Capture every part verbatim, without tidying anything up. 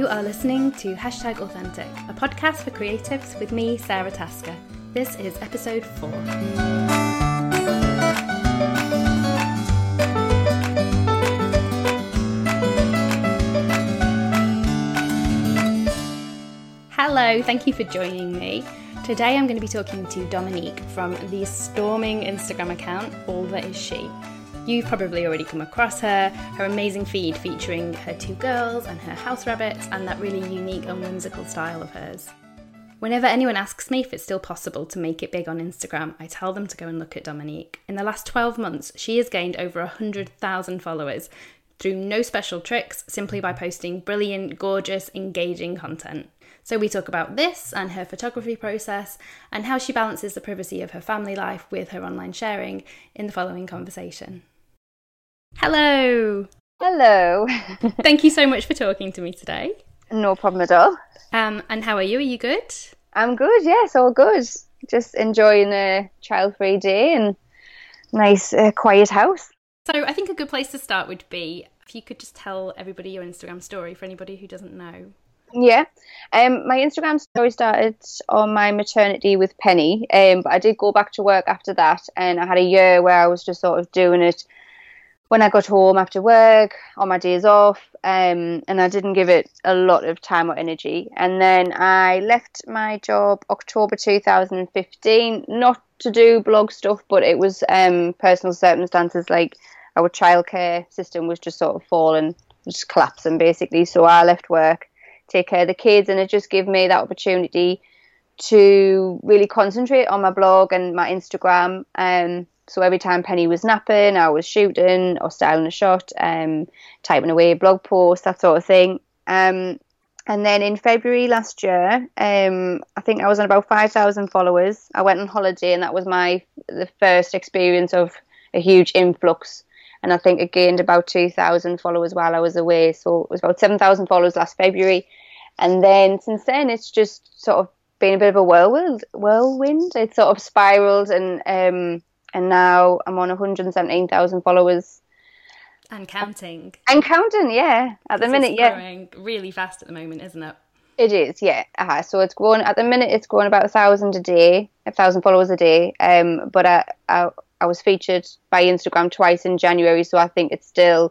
You are listening to Hashtag Authentic, a podcast for creatives with me, Sarah Tasker. This is episode four. Hello, thank you for joining me. Today I'm going to be talking to Dominique from the storming Instagram account, AllThatIsShe. You've probably already come across her, her amazing feed featuring her two girls and her house rabbits and that really unique and whimsical style of hers. Whenever anyone asks me if it's still possible to make it big on Instagram, I tell them to go and look at Dominique. In the last twelve months, she has gained over one hundred thousand followers through no special tricks, simply by posting brilliant, gorgeous, engaging content. So we talk about this and her photography process and how she balances the privacy of her family life with her online sharing in the following conversation. Hello. Hello. Thank you so much for talking to me today. No problem at all. Um, and how are you? Are you good? I'm good, yes, all good. Just enjoying a child-free day and nice uh, quiet house. So I think a good place to start would be if you could just tell everybody your Instagram story for anybody who doesn't know. Yeah. Um, my Instagram story started on my maternity with Penny, um, but I did go back to work after that, and I had a year where I was just sort of doing it when I got home after work, on my days off, um, and I didn't give it a lot of time or energy. And then I left my job October two thousand fifteen, not to do blog stuff, but it was um, personal circumstances, like our childcare system was just sort of falling, just collapsing basically. So I left work, take care of the kids, and it just gave me that opportunity to really concentrate on my blog and my Instagram. Um, So every time Penny was napping, I was shooting or styling a shot, um, typing away a blog post, that sort of thing. Um, and then in February last year, um, I think I was on about five thousand followers. I went on holiday, and that was my the first experience of a huge influx. And I think I gained about two thousand followers while I was away. So it was about seven thousand followers last February. And then since then, it's just sort of been a bit of a whirlwind. whirlwind. It sort of spiraled, and... Um, And now I'm on one hundred seventeen thousand followers. And counting. And counting, yeah. At the minute, yeah. It's growing really fast at the moment, isn't it? It is, yeah. Uh-huh. So it's growing, at the minute, it's growing about one thousand a day, one thousand followers a day. Um, But I, I, I was featured by Instagram twice in January, so I think it's still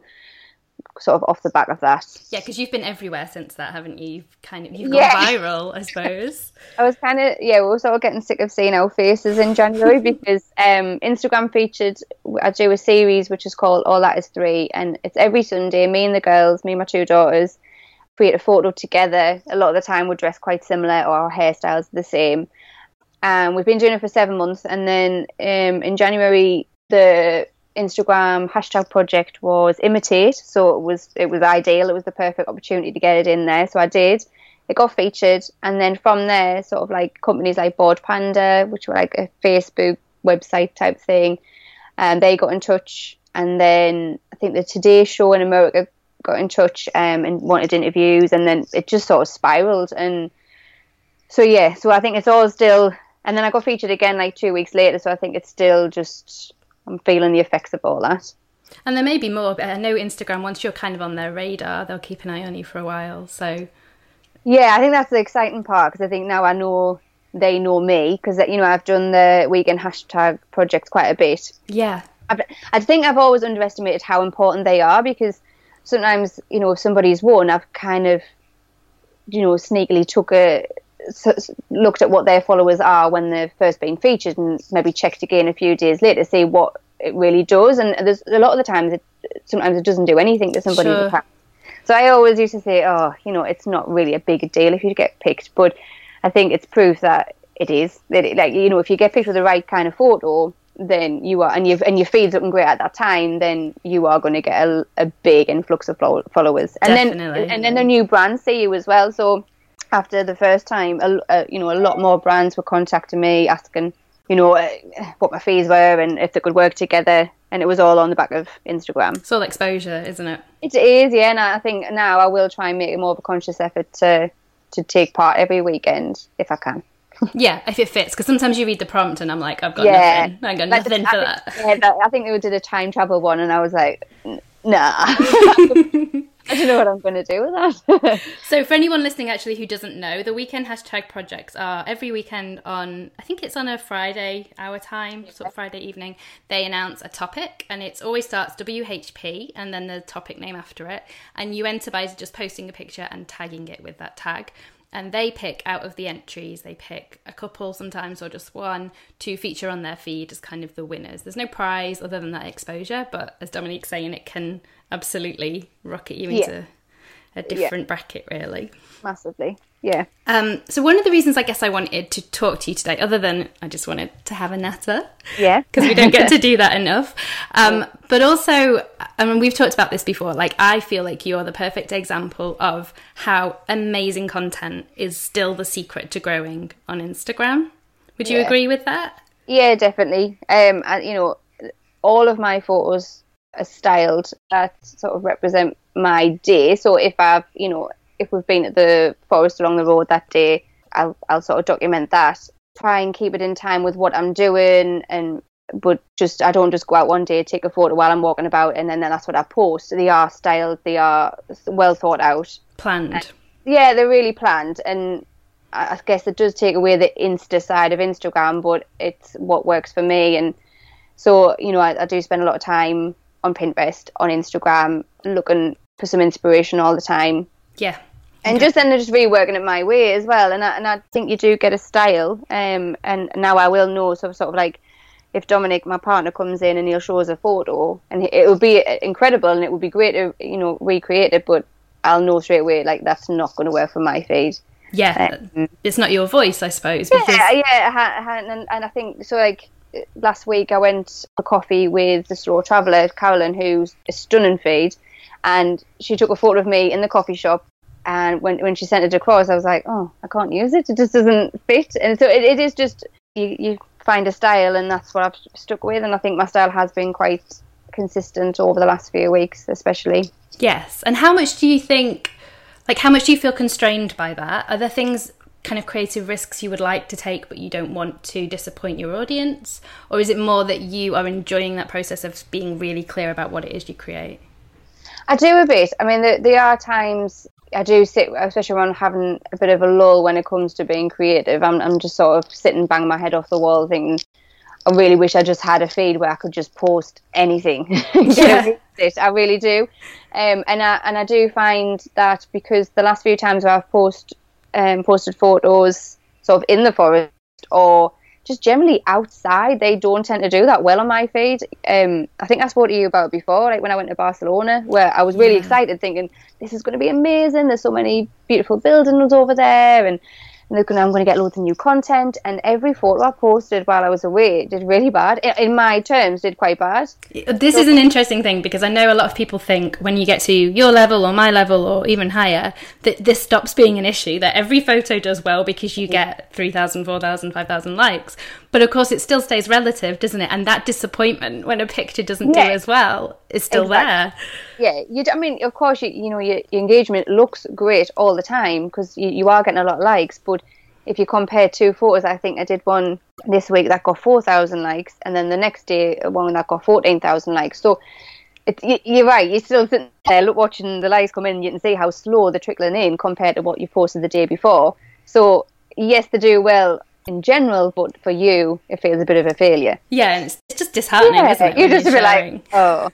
sort of off the back of that. Yeah, because you've been everywhere since that, haven't you? You've kind of you've gone yeah. viral, I suppose. I was kind of yeah, we were sort of getting sick of seeing our faces in January because um, Instagram featured. I do a series which is called All That Is Three, and it's every Sunday. Me and the girls, me and my two daughters, create a photo together. A lot of the time, we're dressed quite similar, or our hairstyles are the same. And um, we've been doing it for seven months, and then um, in January the Instagram hashtag project was imitate, so it was it was ideal. It was the perfect opportunity to get it in there, so I did. It got featured, and then from there, sort of like companies like Bored Panda, which were like a Facebook website type thing, and um, they got in touch, and then I think the Today Show in America got in touch um, and wanted interviews, and then it just sort of spiraled. And so yeah, so I think it's all still, and then I got featured again like two weeks later, so I think it's still just. I'm feeling the effects of all that. And there may be more, but I know Instagram, once you're kind of on their radar, they'll keep an eye on you for a while. So, yeah, I think that's the exciting part, because I think now I know they know me, because, you know, I've done the weekend hashtag project quite a bit. Yeah. I've, I think I've always underestimated how important they are, because sometimes, you know, if somebody's won, I've kind of, you know, sneakily took a... So, looked at what their followers are when they've first been featured, and maybe checked again a few days later to see what it really does. And there's a lot of the times it, sometimes it doesn't do anything to somebody. Sure. So I always used to say, oh, you know, it's not really a big deal if you get picked, but I think it's proof that it is. That it, like, you know, if you get picked with the right kind of photo, then you are, and you and your feed's looking great at that time, then you are going to get a, a big influx of followers. And Definitely. then and then the new brands see you as well. So after the first time, a, a, you know, a lot more brands were contacting me, asking, you know, uh, what my fees were and if they could work together. And it was all on the back of Instagram. It's all exposure, isn't it? It is, yeah. And I think now I will try and make more of a conscious effort to, to take part every weekend if I can. Yeah, if it fits. Because sometimes you read the prompt and I'm like, I've got yeah. nothing. I've got like nothing the, for I think, that. Yeah, that, I think they did a time travel one and I was like, nah. I don't know what I'm going to do with that. So for anyone listening, actually, who doesn't know, the weekend hashtag projects are every weekend on, I think it's on a Friday, our time, yeah. sort of Friday evening, they announce a topic, and it always starts W H P and then the topic name after it. And you enter by just posting a picture and tagging it with that tag. And they pick out of the entries, they pick a couple sometimes or just one to feature on their feed as kind of the winners. There's no prize other than that exposure, but as Dominique's saying, it can absolutely rocket you into yeah. a different yeah. bracket, really. Massively, yeah. Um. So one of the reasons I guess I wanted to talk to you today, other than I just wanted to have a natter, yeah, because we don't get to do that enough. Um. But also, I mean, we've talked about this before. Like, I feel like you are the perfect example of how amazing content is still the secret to growing on Instagram. Would you yeah. agree with that? Yeah, definitely. Um. And you know, all of my photos are styled that sort of represent my day. So if I've, you know, if we've been at the forest along the road that day, I'll I'll sort of document that, try and keep it in time with what I'm doing. And but just, I don't just go out one day, take a photo while I'm walking about, and then that's what I post. They are styled, they are well thought out, planned. And yeah, they're really planned, and I guess it does take away the Insta side of Instagram, but it's what works for me. And so, you know, I, I do spend a lot of time on Pinterest, on Instagram, looking for some inspiration all the time. Yeah. And okay. just then just reworking it my way as well. And I, and I think you do get a style. Um, and now I will know. So sort of like if Dominic, my partner, comes in and he'll show us a photo, and it will be incredible and it would be great to, you know, recreate it. But I'll know straight away, like, that's not going to work for my feed. Yeah. Um, it's not your voice, I suppose. Yeah, because... yeah. And, and I think, so like, last week I went for coffee with the Slow Traveller, Carolyn, who's a stunning feed, and she took a photo of me in the coffee shop, and when when she sent it across, I was like, oh, I can't use it, it just doesn't fit. And so it, it is just, you, you find a style, and that's what I've stuck with. And I think my style has been quite consistent over the last few weeks especially. Yes. And how much do you think, like, how much do you feel constrained by that? Are there things, kind of creative risks you would like to take but you don't want to disappoint your audience? Or is it more that you are enjoying that process of being really clear about what it is you create? I do a bit. I mean, there, there are times I do sit, especially when I'm having a bit of a lull when it comes to being creative. I'm, I'm just sort of sitting, bang my head off the wall thinking, I really wish I just had a feed where I could just post anything. Yeah. I really do. Um, and I and I do find that, because the last few times where I've posted Um, posted photos sort of in the forest or just generally outside, they don't tend to do that well on my feed. um, I think I spoke to you about it before, like when I went to Barcelona, where I was really yeah. excited thinking this is going to be amazing, there's so many beautiful buildings over there, and, and they're gonna, I'm going to get loads of new content. And every photo I posted while I was away did really bad, in my terms, did quite bad. This so, is an interesting thing, because I know a lot of people think when you get to your level or my level or even higher, that this stops being an issue, that every photo does well because you yeah. get three thousand, four thousand, five thousand likes. But of course it still stays relative, doesn't it? And that disappointment when a picture doesn't yeah. do as well is still exactly. there. Yeah, you, I mean, of course, you, you know, your, your engagement looks great all the time because you, you are getting a lot of likes. But if you compare two photos, I think I did one this week that got four thousand likes, and then the next day one that got fourteen thousand likes. So it, you, you're right, you're still sitting there look, watching the likes come in, you can see how slow they're trickling in compared to what you posted the day before. So yes, they do well in general, but for you it feels a bit of a failure. Yeah, and it's just disheartening, yeah, isn't it? You're just you're a bit like, oh.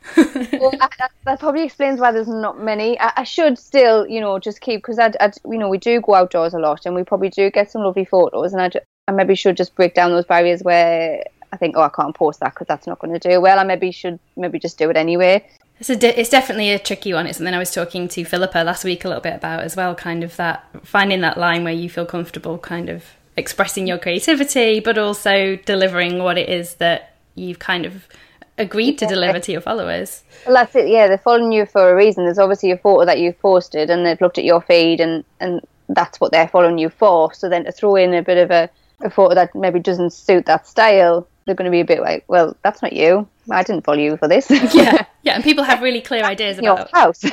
Well, I, that, that probably explains why there's not many. I, I should still, you know, just keep, because I, I, you know, we do go outdoors a lot, and we probably do get some lovely photos, and I, I maybe should just break down those barriers where I think, oh, I can't post that because that's not going to do well. I maybe should maybe just do it anyway. It's, a de- it's definitely a tricky one. It's something I was talking to Philippa last week a little bit about as well, kind of that, finding that line where you feel comfortable kind of expressing your creativity, but also delivering what it is that you've kind of agreed to yeah. deliver to your followers. Well, that's it, yeah, they're following you for a reason. There's obviously a photo that you've posted and they've looked at your feed, and, and that's what they're following you for. So then to throw in a bit of a, a photo that maybe doesn't suit that style, they're going to be a bit like, well, that's not you. I didn't follow you for this. yeah, yeah. And people have really clear ideas about your house.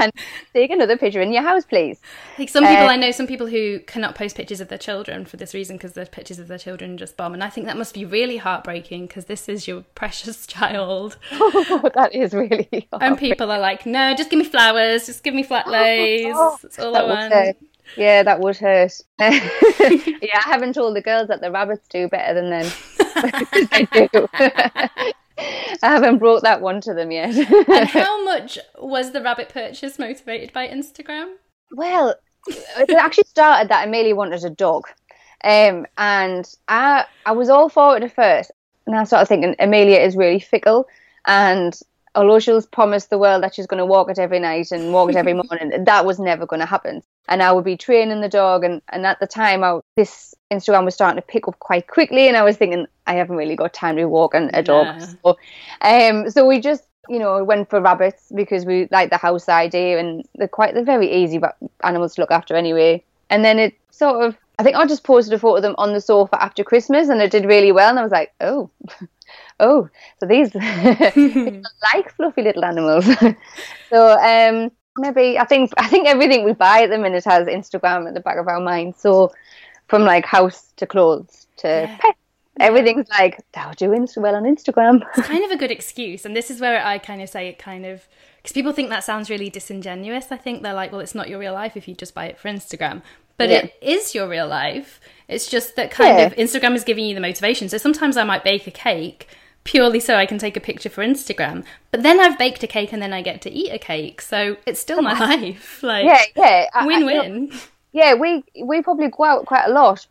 And take another picture in your house, please. Like some people, uh, I know some people who cannot post pictures of their children for this reason, because the pictures of their children just bomb. And I think that must be really heartbreaking, because this is your precious child. Oh, that is really. And people are like, no, just give me flowers, just give me flat lays. Oh, that's all that I want. Hurt. Yeah, that would hurt. Yeah, I haven't told the girls that the rabbits do better than them. They do. I haven't brought that one to them yet. And how much was the rabbit purchase motivated by Instagram? Well, it actually started that Amelia wanted a dog. Um, and I I was all for it at first. And I started thinking, Amelia is really fickle. And although she'll promise the world that she's going to walk it every night and walk it every morning, that was never going to happen. And I would be training the dog. And, and at the time, I, this Instagram was starting to pick up quite quickly. And I was thinking, I haven't really got time to walk and a dog. Yeah. So, um, so we just, you know, went for rabbits because we like the house idea. And they're quite, they're very easy animals to look after anyway. And then it sort of, I think I just posted a photo of them on the sofa after Christmas. And it did really well. And I was like, oh, oh, so these like fluffy little animals. So, um, maybe I think I think everything we buy at the minute has Instagram at the back of our mind. So from like house to clothes to yeah. pets, everything's like that'll do well on Instagram. It's kind of a good excuse, and this is where I kind of say it kind of because people think that sounds really disingenuous. I think they're like, well, it's not your real life if you just buy it for Instagram, but yeah. it is your real life. It's just that kind yeah. of Instagram is giving you the motivation. So sometimes I might bake a cake purely so I can take a picture for Instagram. But then I've baked a cake and then I get to eat a cake. So it's still my life. Like, yeah, yeah. Win-win. I, I, yeah, we we probably go out quite a lot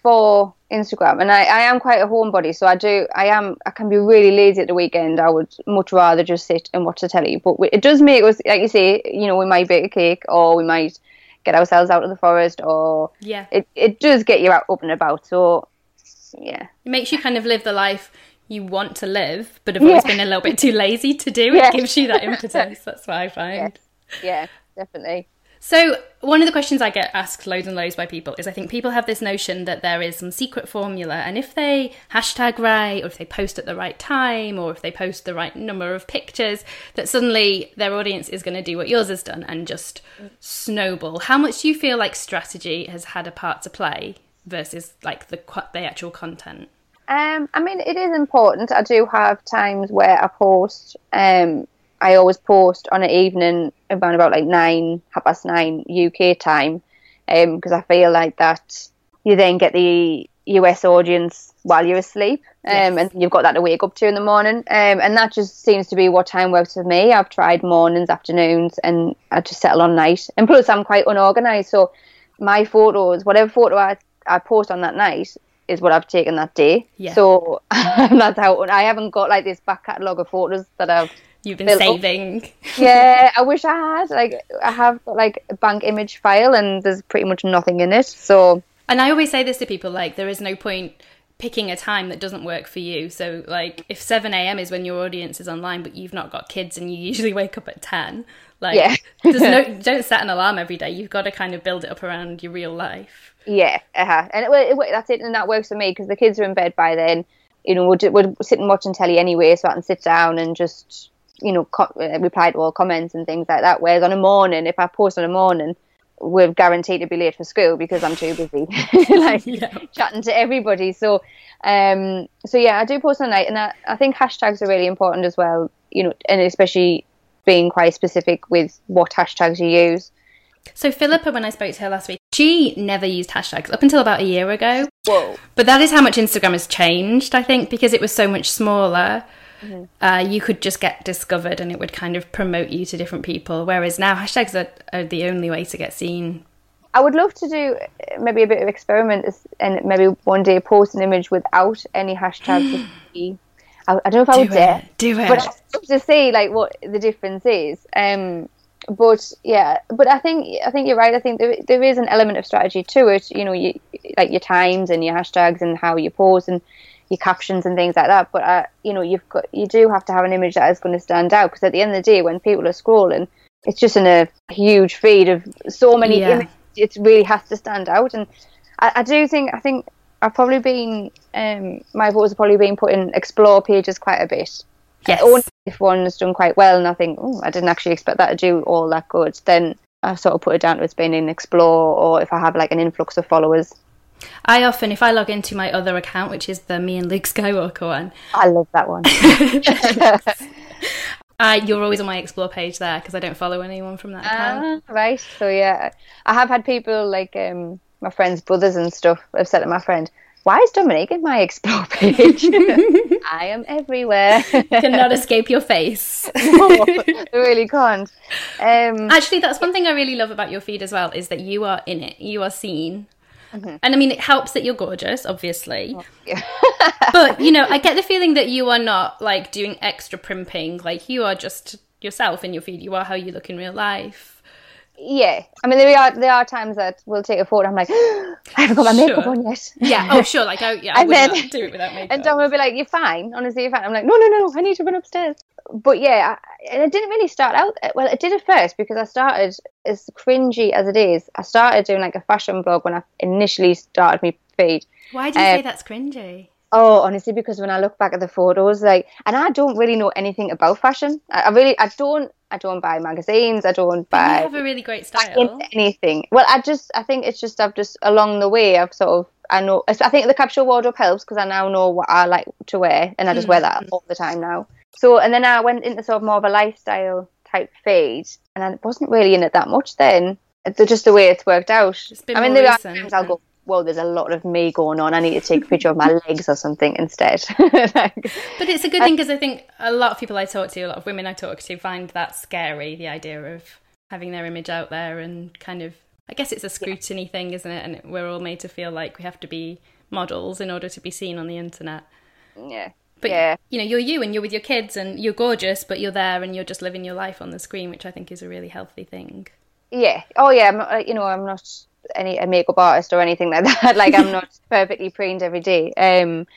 for Instagram. And I, I am quite a homebody. So I do, I am, I can be really lazy at the weekend. I would much rather just sit and watch the telly. But we, it does make us, like you say, you know, we might bake a cake or we might get ourselves out of the forest or yeah. it, it does get you out up and about. So, yeah. It makes you kind of live the life you want to live, but have always yeah. been a little bit too lazy to do. It yeah. gives you that impetus. That's what I find. Yeah. yeah, definitely. So one of the questions I get asked loads and loads by people is I think people have this notion that there is some secret formula, and if they hashtag right, or if they post at the right time, or if they post the right number of pictures, that suddenly their audience is going to do what yours has done and just snowball. How much do you feel like strategy has had a part to play versus like the the actual content? Um, I mean, it is important. I do have times where I post. Um, I always post on an evening around about like nine, half past nine U K time, because um, I feel like that you then get the U S audience while you're asleep, um, yes. and you've got that to wake up to in the morning. Um, and that just seems to be what time works for me. I've tried mornings, afternoons, and I just settle on night. And plus, I'm quite unorganised, so my photos, whatever photo I, I post on that night, is what I've taken that day. Yeah. So that's how I haven't got like this back catalogue of photos that I've you've been saving. Yeah, I wish I had. Like I have got like a bank image file, and there's pretty much nothing in it. So and I always say this to people: like there is no point picking a time that doesn't work for you. So like if seven a.m. is when your audience is online, but you've not got kids and you usually wake up at ten, like yeah. there's no don't set an alarm every day. You've got to kind of build it up around your real life. Yeah, uh-huh. and it, it, that's it, and that works for me because the kids are in bed by then. You know, we're, do, we're sitting watching telly anyway, so I can sit down and just, you know, co- reply to all comments and things like that. Whereas on a morning, if I post on a morning, we're guaranteed to be late for school because I'm too busy, like yeah. chatting to everybody. So, um, so yeah, I do post on night, and I, I think hashtags are really important as well. You know, and especially being quite specific with what hashtags you use. So Philippa, when I spoke to her last week, she never used hashtags up until about a year ago. Whoa. But that is how much Instagram has changed, I think, because it was so much smaller. Mm-hmm. Uh, you could just get discovered and it would kind of promote you to different people. Whereas now hashtags are, are the only way to get seen. I would love to do maybe a bit of experiment and maybe one day post an image without any hashtags. I, I don't know if I would dare. Do it. But I'd love to see like, what the difference is. Um But yeah, but I think I think you're right. I think there there is an element of strategy to it. You know, you, like your times and your hashtags and how you post and your captions and things like that. But uh, you know, you've got you do have to have an image that is going to stand out because at the end of the day, when people are scrolling, it's just in a huge feed of so many yeah. images. It really has to stand out. And I, I do think I think I've probably been, um, my voters have probably been putting explore pages quite a bit. Yes. Only if one's done quite well and I think, oh, I didn't actually expect that to do all that good, then I sort of put it down to it's been in explore, or if I have like an influx of followers. I often, if I log into my other account, which is the Me and Luke Skywalker one. I love that one. Uh, you're always on my explore page there because I don't follow anyone from that account. Uh, right, so yeah. I have had people like um, my friends' brothers and stuff have said to my friend, why is Dominique in my explore page? I am everywhere. You cannot escape your face. No, I really can't. Um, Actually, that's one thing I really love about your feed as well, is that you are in it. You are seen. Mm-hmm. And I mean, it helps that you're gorgeous, obviously. Oh, yeah. But, you know, I get the feeling that you are not like doing extra primping. Like, you are just yourself in your feed. You are how you look in real life. Yeah. I mean, there are there are times that we'll take a photo. I'm like, I haven't got my sure. makeup on yet. Yeah. Oh, sure. Like, I, yeah, I would then, not do it without makeup. And Dom will be like, you're fine. Honestly, you're fine. I'm like, no, no, no, no. I need to run upstairs. But yeah, I, and I didn't really start out. Well, I did at first because I started, as cringy as it is, I started doing like a fashion blog when I initially started my feed. Why do you um, say that's cringy? Oh, honestly, because when I look back at the photos, like, and I don't really know anything about fashion. I, I really, I don't, I don't buy magazines. I don't buy. You have a really great style. Anything. Well, I just, I think it's just, I've just along the way, I've sort of. I know. I think the capsule wardrobe helps because I now know what I like to wear, and I just mm-hmm. wear that all the time now. So, and then I went into sort of more of a lifestyle type feed, and I wasn't really in it that much then. It's just the way it's worked out. It's been I mean, there are times I'll go, well, there's a lot of me going on. I need to take a picture of my legs or something instead. Like, but it's a good thing because I think a lot of people I talk to, a lot of women I talk to, find that scary, the idea of having their image out there and kind of, I guess it's a scrutiny yeah. thing, isn't it? And we're all made to feel like we have to be models in order to be seen on the internet. Yeah. But, yeah. you know, you're you and you're with your kids and you're gorgeous, but you're there and you're just living your life on the screen, which I think is a really healthy thing. Yeah. Oh, yeah. I'm not, you know, I'm not any a makeup artist or anything like that. Like, I'm not perfectly preened every day. Um,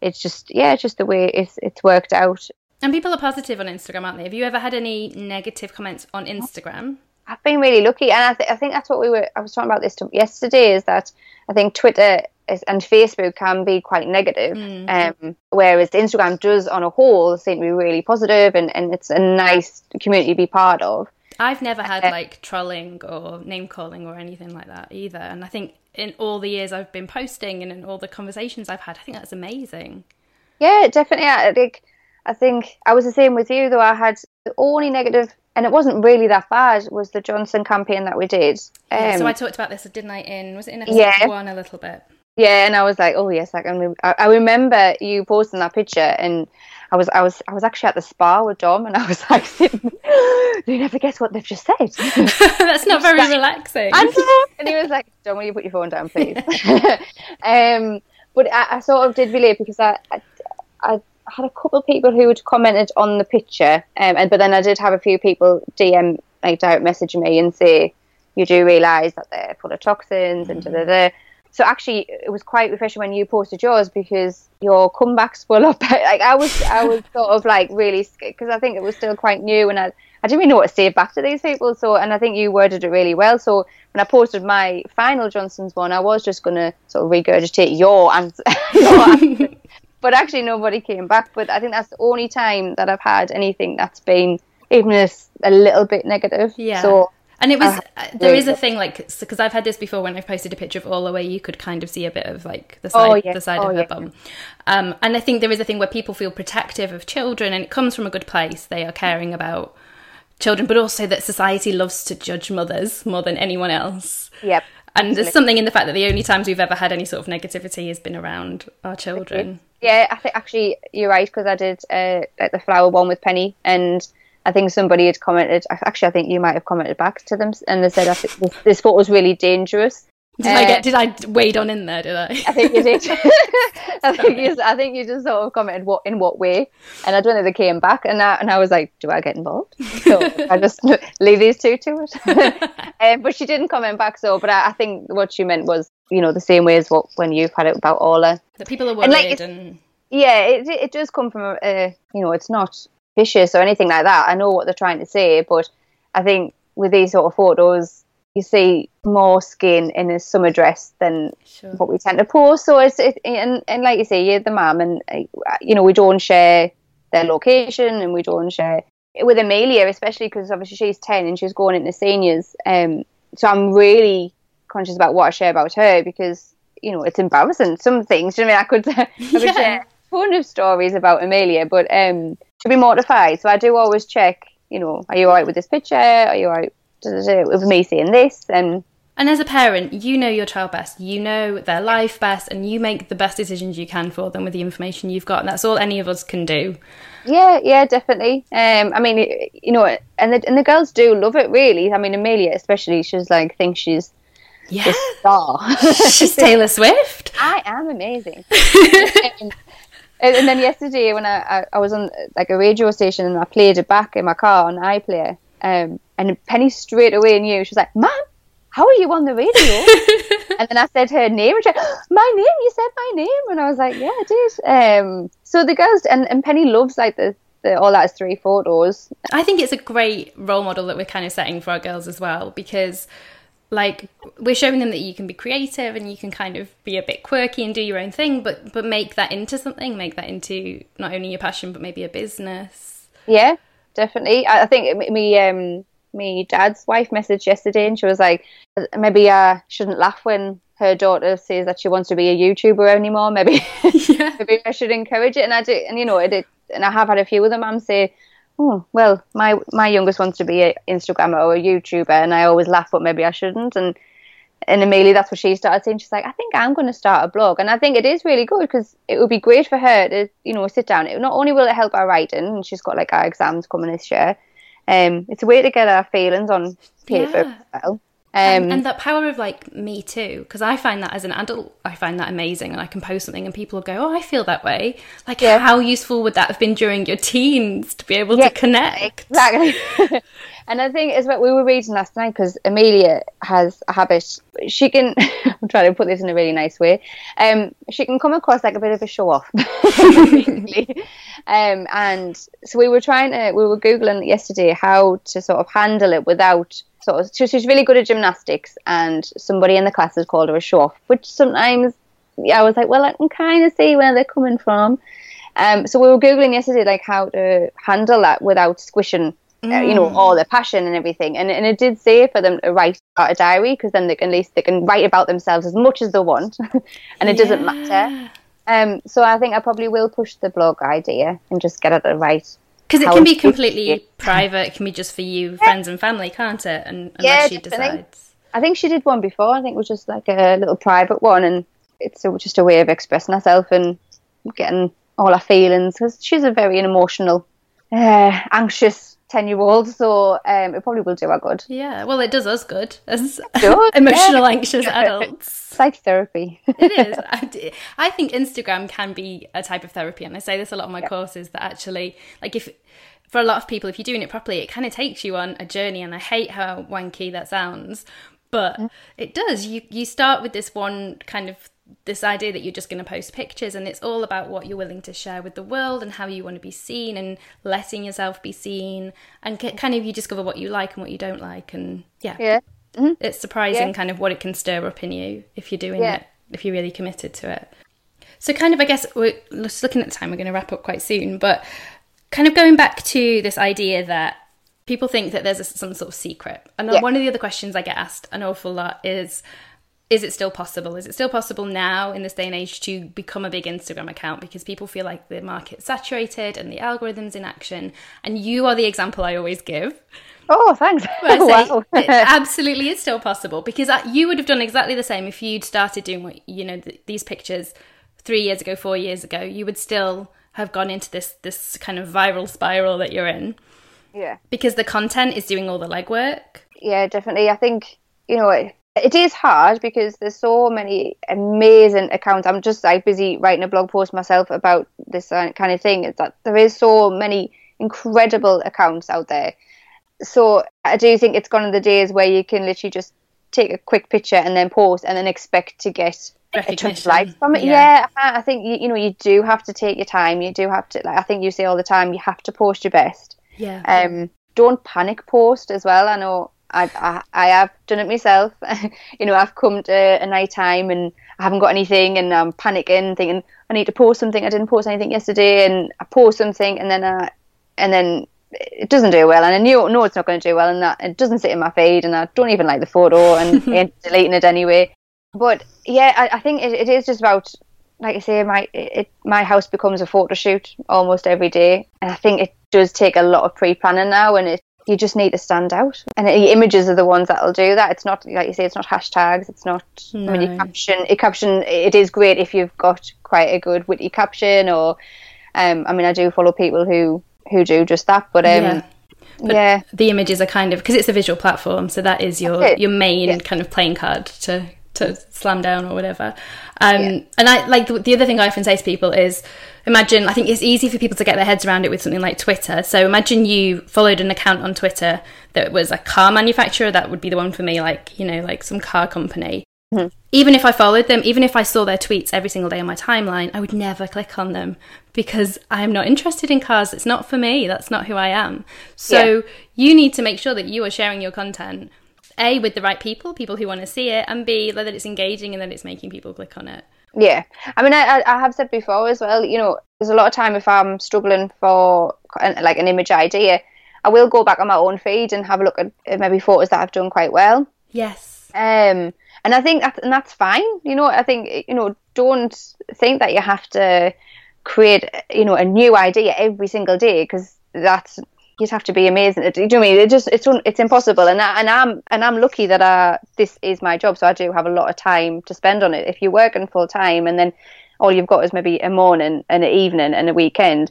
it's just, yeah, it's just the way it's it's worked out. And people are positive on Instagram, aren't they? Have you ever had any negative comments on Instagram? I've been really lucky. And I, th- I think that's what we were, I was talking about this yesterday, is that I think Twitter and Facebook can be quite negative, mm. um, whereas Instagram does, on a whole, seem to be really positive, and, and it's a nice community to be part of. I've never had uh, like trolling or name calling or anything like that either, and I think in all the years I've been posting and in all the conversations I've had, I think that's amazing. Yeah, definitely. I think I think I was the same with you, though. I had the only negative, and it wasn't really that bad, was the Johnson campaign that we did. Um, yeah, so I talked about this, didn't I? In was it in episode yeah. one a little bit? Yeah, and I was like, oh yes, I can. Re- I remember you posting that picture, and I was, I was, I was actually at the spa with Dom, and I was like, you never guess what they've just said. That's not very relaxing. And he was like, Dom, will you put your phone down, please? um, but I, I sort of did relate because I, I, I had a couple of people who had commented on the picture, um, and but then I did have a few people D M, like direct message me and say, you do realise that they're full of toxins, mm-hmm. and da da da. So actually, it was quite refreshing when you posted yours because your comebacks were a lot better. Like I was, I was sort of like really scared because I think it was still quite new, and I, I didn't really know what to say back to these people. So, and I think you worded it really well. So when I posted my final Johnson's one, I was just going to sort of regurgitate your answer, your answer. But actually, nobody came back. But I think that's the only time that I've had anything that's been even a, a little bit negative. Yeah. So. And it was, uh, there is a thing like, because I've had this before when I've posted a picture of Orla where you could kind of see a bit of like the side, oh, yeah. the side oh, of her yeah. bum. Um, and I think there is a thing where people feel protective of children, and it comes from a good place. They are caring about children, but also that society loves to judge mothers more than anyone else. Yep. And there's something in the fact that the only times we've ever had any sort of negativity has been around our children. Yeah, I think actually you're right, because I did uh, like the flower one with Penny, and I think somebody had commented, actually I think you might have commented back to them, and they said, I think this, this photo's really dangerous. Did, uh, I get, did I wade on in there, did I? I think you did. I, think you, I think you just sort of commented what in what way, and I don't think they came back, and I, and I was like, do I get involved? So I just leave these two to it. um, but she didn't comment back, so, but I, I think what she meant was, you know, the same way as what when you've had it about Orla. That people are worried and... Like, and... Yeah, it, it does come from, uh, you know, it's not... vicious or anything like that. I know what they're trying to say, but I think with these sort of photos, you see more skin in a summer dress than sure. what we tend to post. So it's it, and, and like you say, you're the mum, and you know we don't share their location, and we don't share with Amelia, especially because obviously she's ten and she's going into seniors. Um, so I'm really conscious about what I share about her, because you know it's embarrassing. Some things, do you know what I mean? I could, I could yeah. share a ton of stories about Amelia, but um, she'd be mortified. So I do always check. You know, are you all right with this picture? Are you all right? With me seeing this, and and as a parent, you know your child best, you know their life best, and you make the best decisions you can for them with the information you've got, and that's all any of us can do. Yeah, yeah, definitely. Um, I mean, you know, and the and the girls do love it, really. I mean, Amelia especially, she's like thinks she's yeah. the star. She's Taylor Swift. I am amazing. And, and then yesterday, when I, I I was on like a radio station and I played it back in my car on iPlayer. Um, and Penny straight away knew. She was like, "Mum, how are you on the radio?" And then I said her name, and she said, "My name? You said my name?" And I was like, "Yeah, I did." Um, so the girls and, and Penny loves like the, the All That Is Three photos. I think it's a great role model that we're kind of setting for our girls as well, because like we're showing them that you can be creative and you can kind of be a bit quirky and do your own thing, but but make that into something, make that into not only your passion but maybe a business. Yeah. Definitely. I think me, um, me dad's wife messaged yesterday, and she was like, maybe I shouldn't laugh when her daughter says that she wants to be a YouTuber anymore. Maybe, yeah. maybe I should encourage it. And I do, and you know, it, it, and I have had a few of the mums say, "Oh, well, my my youngest wants to be an Instagrammer or a YouTuber," and I always laugh, but maybe I shouldn't. And and Amelia, that's what she started saying. She's like, "I think I'm going to start a blog," and I think it is really good, because it would be great for her to, you know, sit down. It not only will it help our writing, and she's got like our exams coming this year. Um, it's a way to get our feelings on paper yeah. as well. Um, and, and that power of like me too, because I find that as an adult, I find that amazing, and I can post something and people will go, "Oh, I feel that way." Like, yeah. how useful would that have been during your teens to be able yeah, to connect? Exactly. And I think is what we were reading last night, because Amelia has a habit. She can, I'm trying to put this in a really nice way. Um, she can come across like a bit of a show off. um, and so we were trying to, we were Googling yesterday how to sort of handle it without sort of, so she's really good at gymnastics, and somebody in the class has called her a show off, which sometimes yeah, I was like, well, I can kind of see where they're coming from. Um, so we were Googling yesterday, like how to handle that without squishing Uh, you know, all their passion and everything. And and it did say for them to write out a diary, because then they can, at least they can write about themselves as much as they want. And it yeah. doesn't matter. Um, so I think I probably will push the blog idea and just get it to write. Because it can be completely it. private. It can be just for you, yeah. friends and family, can't it? And unless yeah, she definitely. decides. I think she did one before. I think it was just like a little private one. And it's a, just a way of expressing herself and getting all her feelings. Because she's a very emotional, uh, anxious ten year old, so um, it probably will do our good. Yeah, well, it does us good as does, emotional yeah. anxious adults. It's like therapy. It is. I, do, I think Instagram can be a type of therapy, and I say this a lot on my yeah. courses, that actually, like, if for a lot of people, if you're doing it properly, it kind of takes you on a journey, and I hate how wanky that sounds, but yeah. it does. You you start with this one kind of this idea that you're just going to post pictures, and it's all about what you're willing to share with the world and how you want to be seen, and letting yourself be seen, and kind of you discover what you like and what you don't like, and yeah, yeah. Mm-hmm. it's surprising yeah. kind of what it can stir up in you if you're doing yeah. it, if you're really committed to it. So kind of, I guess we're just looking at the time, we're going to wrap up quite soon, but kind of going back to this idea that people think that there's a, some sort of secret, and yeah. one of the other questions I get asked an awful lot is, is it still possible? Is it still possible now in this day and age to become a big Instagram account? Because people feel like the market's saturated and the algorithm's in action. And you are the example I always give. Oh, thanks. Wow. It absolutely is still possible, because you would have done exactly the same if you'd started doing what, you know, th- these pictures three years ago, four years ago. You would still have gone into this this kind of viral spiral that you're in. Yeah. Because the content is doing all the legwork. Yeah, definitely. I think, you know, it, It is hard because there's so many amazing accounts. I'm just like busy writing a blog post myself about this kind of thing. It's that there is so many incredible accounts out there. So I do think it's gone of the days where you can literally just take a quick picture and then post and then expect to get a ton of likes from it. Yeah. yeah, I think, you, you know, you do have to take your time. You do have to, like I think you say all the time, you have to post your best. Yeah. Um, don't panic post as well. I know I've, I, I have done it myself. You know, I've come to a night time and I haven't got anything, and I'm panicking, thinking I need to post something. I didn't post anything yesterday, and I post something, and then I, and then it doesn't do well, and I knew, no, it's not going to do well, and that it doesn't sit in my feed, and I don't even like the photo, and and deleting it anyway. But yeah, I, I think it, it is just about, like I say, my it, my house becomes a photo shoot almost every day, and I think it does take a lot of pre-planning now, and it, you just need to stand out, and the images are the ones that'll do that. It's not, like you say, it's not hashtags, it's not, no. I mean, you caption, you caption, it is great if you've got quite a good witty caption, or, um, I mean, I do follow people who, who do just that, but um, yeah. But yeah, the images are kind of, because it's a visual platform, so that is your, your main yeah. kind of playing card to to slam down or whatever. Um, yeah. And I like the, the other thing I often say to people is, imagine, I think it's easy for people to get their heads around it with something like Twitter. So imagine you followed an account on Twitter that was a car manufacturer. That would be the one for me, like, you know, like some car company. Mm-hmm. Even if I followed them, even if I saw their tweets every single day on my timeline, I would never click on them because I'm not interested in cars. It's not for me. That's not who I am. So yeah. you need to make sure that you are sharing your content, A, with the right people, people who want to see it, and B, that it's engaging and that it's making people click on it. Yeah. I mean, I, I have said before as well, you know, there's a lot of time if I'm struggling for an, like an image idea, I will go back on my own feed and have a look at maybe photos that I've done quite well. Yes. Um, and I think that, and that's fine. You know, I think, you know, don't think that you have to create, you know, a new idea every single day, because that's, you'd have to be amazing. Do you know what I mean? It just, it's, it's impossible. And I, and I'm, and I'm lucky that I, this is my job. So I do have a lot of time to spend on it. If you're working full time and then all you've got is maybe a morning and an evening and a weekend,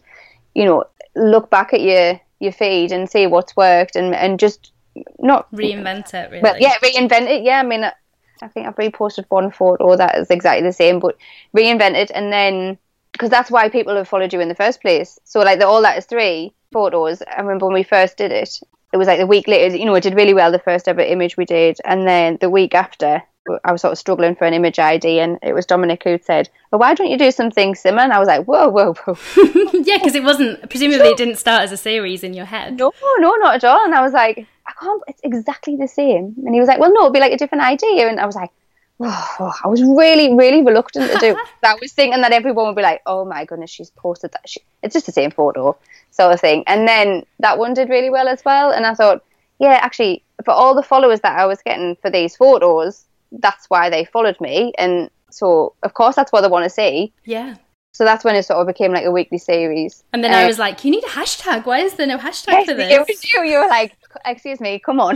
you know, look back at your, your feed and see what's worked, and, and just not reinvent it. Really. Well, yeah. Reinvent it. Yeah. I mean, I, I think I've reposted one photo that is exactly the same, but reinvent it. And then, because that's why people have followed you in the first place. So like the All That Is Three photos, I remember when we first did it, it was like the week later, you know, it did really well, the first ever image we did, and then the week after I was sort of struggling for an image I D, and it was Dominique who said, "Oh, why don't you do something similar?" And I was like, whoa whoa whoa yeah, because it wasn't, presumably it didn't start as a series in your head. No no not at all. And I was like, I can't, it's exactly the same. And he was like, well, no, it'll be like a different idea. And I was like, oh, I was really, really reluctant to do it. I was thinking that everyone would be like, oh my goodness, she's posted that. She, it's just the same photo sort of thing. And then that one did really well as well. And I thought, yeah, actually, for all the followers that I was getting for these photos, that's why they followed me. And so, of course, that's what they want to see. Yeah. So that's when it sort of became like a weekly series. And then um, I was like, you need a hashtag. Why is there no hashtag yes, for this? It was you. You were like, excuse me, come on.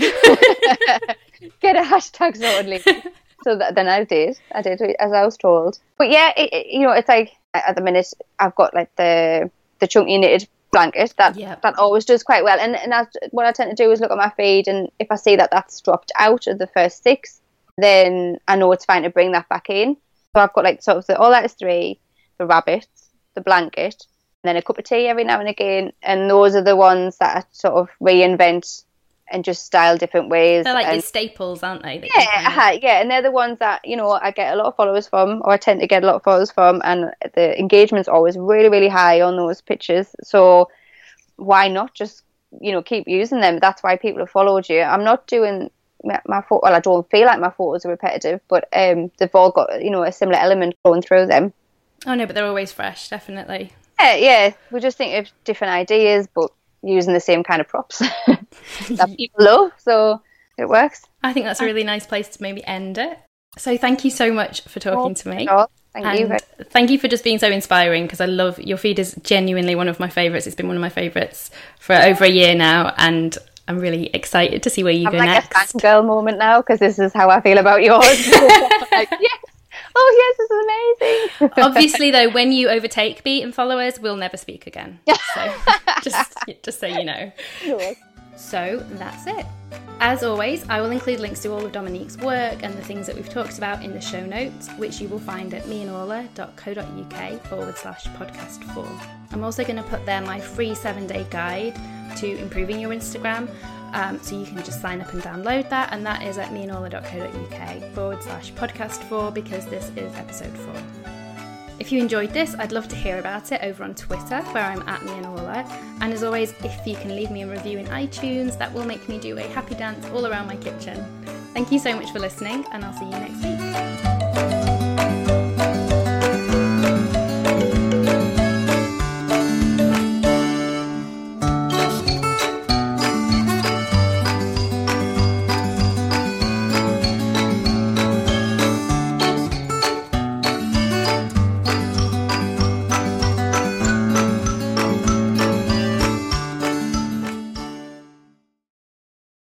Get a hashtag sorted. So that, then I did, I did as I was told. But yeah, it, it, you know, it's like at the minute I've got like the the chunky knitted blanket that yeah. that always does quite well. And and I, what I tend to do is look at my feed, and if I see that that's dropped out of the first six, then I know it's fine to bring that back in. So I've got like sort of the All That Is Three, the rabbits, the blanket, and then a cup of tea every now and again. And those are the ones that I sort of reinvent and just style different ways. They're like and, your staples, aren't they? Yeah, uh-huh, yeah, and they're the ones that, you know, I get a lot of followers from, or I tend to get a lot of followers from, and the engagement's always really, really high on those pictures. So why not just, you know, keep using them? That's why people have followed you. I'm not doing my, my photo, well, I don't feel like my photos are repetitive, but um, they've all got, you know, a similar element going through them. Oh, no, but they're always fresh, definitely. Yeah, yeah, we just think of different ideas, but using the same kind of props that people love, so it works. I think that's a really nice place to maybe end it. So thank you so much for talking oh, to me. Sure. Thank and you. For- thank you for just being so inspiring, because I love your feed. Is genuinely one of my favourites. It's been one of my favourites for over a year now, and I'm really excited to see where you I'm go like next. I'm like a fangirl moment now, because this is how I feel about yours. Like, yes. Oh yes, this is amazing. Obviously though, when you overtake beaten followers, we'll never speak again. So just, just so you know. Sure. So that's it. As always, I will include links to all of Dominique's work and the things that we've talked about in the show notes, which you will find at meandorla.co.uk forward slash podcast form. I'm also going to put there my free seven-day guide to improving your Instagram. Um, so you can just sign up and download that, and that is at meandorla.co.uk forward slash podcast four, because this is episode four. If you enjoyed this, I'd love to hear about it over on Twitter, where I'm at Me and Orla. And as always, if you can leave me a review in iTunes, that will make me do a happy dance all around my kitchen. Thank you so much for listening, and I'll see you next week.